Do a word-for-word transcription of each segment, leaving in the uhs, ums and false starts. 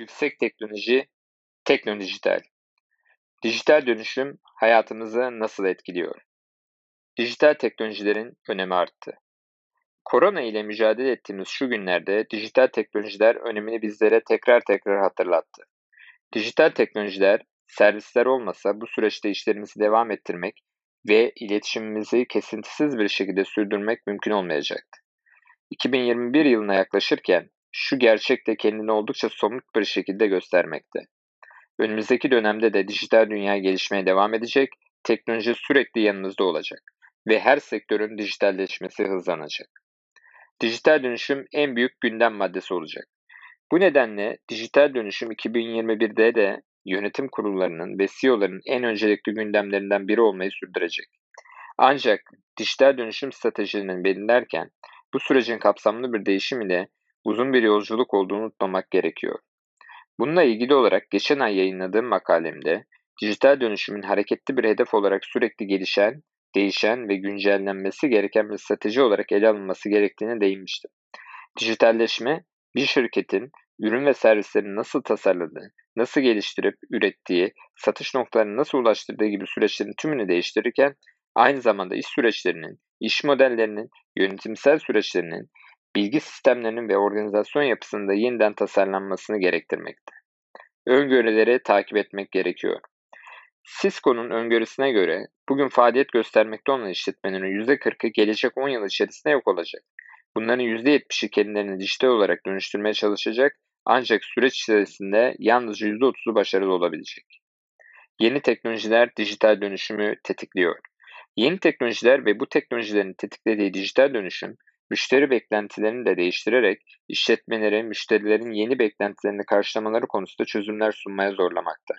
yüksek teknoloji, teknolojitel. Dijital dönüşüm hayatımızı nasıl etkiliyor? Dijital teknolojilerin önemi arttı. Korona ile mücadele ettiğimiz şu günlerde dijital teknolojiler önemini bizlere tekrar tekrar hatırlattı. Dijital teknolojiler, servisler olmasa bu süreçte işlerimizi devam ettirmek ve iletişimimizi kesintisiz bir şekilde sürdürmek mümkün olmayacaktı. iki bin yirmi bir yılına yaklaşırken şu gerçek de kendini oldukça somut bir şekilde göstermekte. Önümüzdeki dönemde de dijital dünya gelişmeye devam edecek, teknoloji sürekli yanımızda olacak ve her sektörün dijitalleşmesi hızlanacak. Dijital dönüşüm en büyük gündem maddesi olacak. Bu nedenle dijital dönüşüm iki bin yirmi birde de yönetim kurullarının ve C E O'ların en öncelikli gündemlerinden biri olmayı sürdürecek. Ancak dijital dönüşüm stratejilerini belirlerken bu sürecin kapsamlı bir değişim ile uzun bir yolculuk olduğunu unutmamak gerekiyor. Bununla ilgili olarak geçen ay yayınladığım makalemde dijital dönüşümün hareketli bir hedef olarak sürekli gelişen, değişen ve güncellenmesi gereken bir strateji olarak ele alınması gerektiğine değinmiştim. Dijitalleşme, bir şirketin ürün ve servislerini nasıl tasarladığı, nasıl geliştirip ürettiği, satış noktalarına nasıl ulaştırdığı gibi süreçlerin tümünü değiştirirken, aynı zamanda iş süreçlerinin, iş modellerinin, yönetimsel süreçlerinin, bilgi sistemlerinin ve organizasyon yapısının da yeniden tasarlanmasını gerektirmekte. Öngörüleri takip etmek gerekiyor. Cisco'nun öngörüsüne göre bugün faaliyet göstermekte olan işletmelerin yüzde kırkı gelecek on yıl içerisinde yok olacak. Bunların yüzde yetmişi kendilerini dijital olarak dönüştürmeye çalışacak, ancak süreç içerisinde yalnızca yüzde otuzu başarılı olabilecek. Yeni teknolojiler dijital dönüşümü tetikliyor. Yeni teknolojiler ve bu teknolojilerin tetiklediği dijital dönüşüm, müşteri beklentilerini de değiştirerek işletmelere müşterilerin yeni beklentilerini karşılamaları konusunda çözümler sunmaya zorlamakta.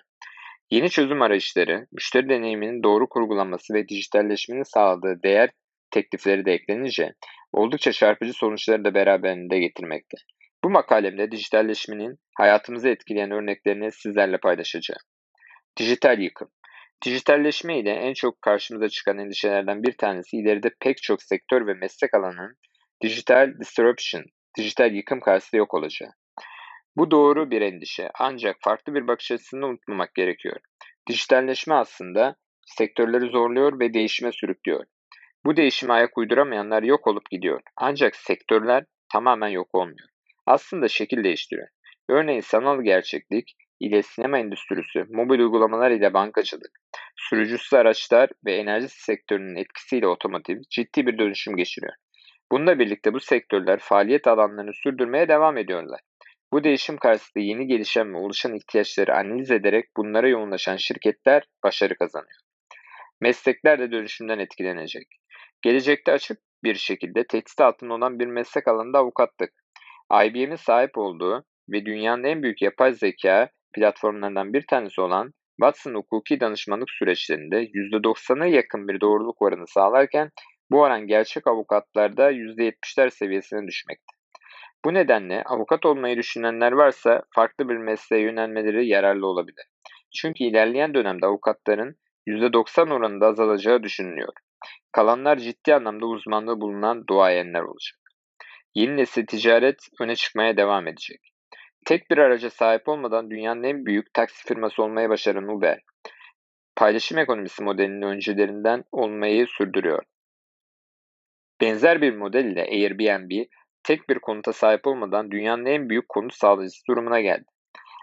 Yeni çözüm arayışları, müşteri deneyiminin doğru kurgulanması ve dijitalleşmenin sağladığı değer teklifleri de eklenince oldukça çarpıcı sonuçları da beraberinde getirmekte. Bu makalemde dijitalleşmenin hayatımızı etkileyen örneklerini sizlerle paylaşacağım. Dijital yıkım. Dijitalleşme ile en çok karşımıza çıkan endişelerden bir tanesi ileride pek çok sektör ve meslek alanının dijital disruption, dijital yıkım karşısında yok olacağı. Bu doğru bir endişe, ancak farklı bir bakış açısını unutmamak gerekiyor. Dijitalleşme aslında sektörleri zorluyor ve değişime sürüklüyor. Bu değişime ayak uyduramayanlar yok olup gidiyor. Ancak sektörler tamamen yok olmuyor. Aslında şekil değiştiriyor. Örneğin sanal gerçeklik ile sinema endüstrisi, mobil uygulamalar ile bankacılık, sürücüsüz araçlar ve enerji sektörünün etkisiyle otomotiv ciddi bir dönüşüm geçiriyor. Bununla birlikte bu sektörler faaliyet alanlarını sürdürmeye devam ediyorlar. Bu değişim karşısında yeni gelişen ve oluşan ihtiyaçları analiz ederek bunlara yoğunlaşan şirketler başarı kazanıyor. Meslekler de dönüşümden etkilenecek. Gelecekte açık bir şekilde tehdit altında olan bir meslek alanında avukatlık. I B M'in sahip olduğu ve dünyanın en büyük yapay zeka platformlarından bir tanesi olan Watson hukuki danışmanlık süreçlerinde yüzde doksana yakın bir doğruluk oranı sağlarken bu oran gerçek avukatlarda yüzde yetmişler seviyesine düşmekte. Bu nedenle avukat olmayı düşünenler varsa farklı bir mesleğe yönelmeleri yararlı olabilir. Çünkü ilerleyen dönemde avukatların yüzde doksan oranında azalacağı düşünülüyor. Kalanlar ciddi anlamda uzmanlığı bulunan duayenler olacak. Yeni nesil ticaret öne çıkmaya devam edecek. Tek bir araca sahip olmadan dünyanın en büyük taksi firması olmayı başaran Uber, paylaşım ekonomisi modelinin öncülerinden olmayı sürdürüyor. Benzer bir model ile Airbnb, tek bir konuta sahip olmadan dünyanın en büyük konut sağlayıcısı durumuna geldi.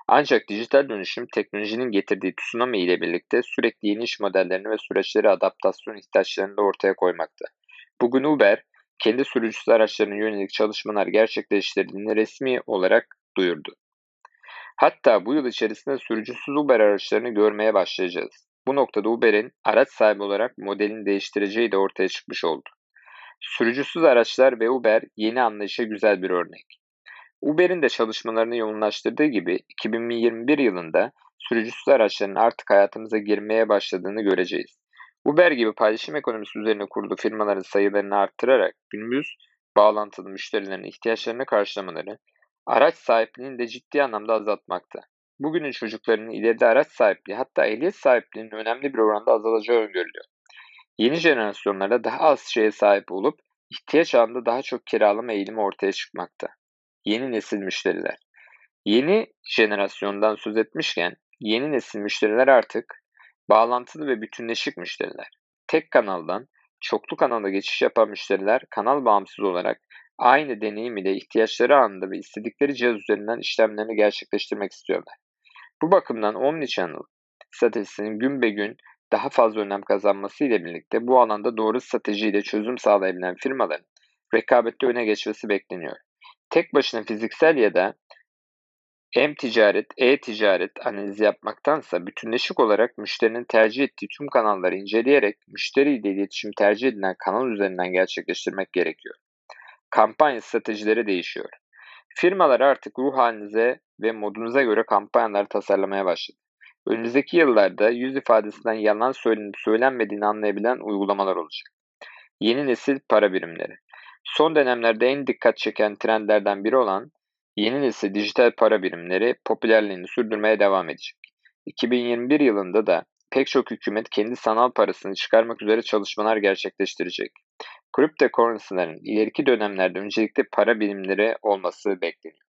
Ancak dijital dönüşüm teknolojinin getirdiği tsunami ile birlikte sürekli yeni iş modellerini ve süreçleri adaptasyon ihtiyaçlarını da ortaya koymakta. Bugün Uber, kendi sürücüsüz araçlarına yönelik çalışmalar gerçekleştirdiğini resmi olarak duyurdu. Hatta bu yıl içerisinde sürücüsüz Uber araçlarını görmeye başlayacağız. Bu noktada Uber'in araç sahibi olarak modelini değiştireceği de ortaya çıkmış oldu. Sürücüsüz araçlar ve Uber yeni anlayışa güzel bir örnek. Uber'in de çalışmalarını yoğunlaştırdığı gibi iki bin yirmi bir yılında sürücüsüz araçların artık hayatımıza girmeye başladığını göreceğiz. Uber gibi paylaşım ekonomisi üzerine kurulu firmaların sayılarını arttırarak günümüz bağlantılı müşterilerin ihtiyaçlarını karşılamaları, araç sahipliğini de ciddi anlamda azaltmakta. Bugünün çocuklarının ileride araç sahipliği hatta ehliyet sahipliğinin önemli bir oranda azalacağı öngörülüyor. Yeni jenerasyonlarda daha az şeye sahip olup ihtiyaç anında daha çok kiralama eğilimi ortaya çıkmakta. Yeni nesil müşteriler. Yeni jenerasyondan söz etmişken yeni nesil müşteriler artık bağlantılı ve bütünleşik müşteriler. Tek kanaldan çoklu kanala geçiş yapan müşteriler kanal bağımsız olarak aynı deneyim ile ihtiyaçları anında ve istedikleri cihaz üzerinden işlemlerini gerçekleştirmek istiyorlar. Bu bakımdan omnichannel stratejisinin gün be gün daha fazla önem kazanması ile birlikte bu alanda doğru stratejiyle çözüm sağlayabilen firmaların rekabette öne geçmesi bekleniyor. Tek başına fiziksel ya da M-ticaret, e-ticaret analizi yapmaktansa bütünleşik olarak müşterinin tercih ettiği tüm kanalları inceleyerek müşteriyle iletişim tercih edilen kanal üzerinden gerçekleştirmek gerekiyor. Kampanya stratejileri değişiyor. Firmalar artık ruh halinize ve modunuza göre kampanyaları tasarlamaya başladı. Önümüzdeki yıllarda yüz ifadesinden yalan söylenip söylenmediğini anlayabilen uygulamalar olacak. Yeni nesil para birimleri. Son dönemlerde en dikkat çeken trendlerden biri olan yeni nesil dijital para birimleri popülerliğini sürdürmeye devam edecek. iki bin yirmi bir yılında da pek çok hükümet kendi sanal parasını çıkarmak üzere çalışmalar gerçekleştirecek. Kripto currency'lerin ileriki dönemlerde öncelikle para birimleri olması bekleniyor.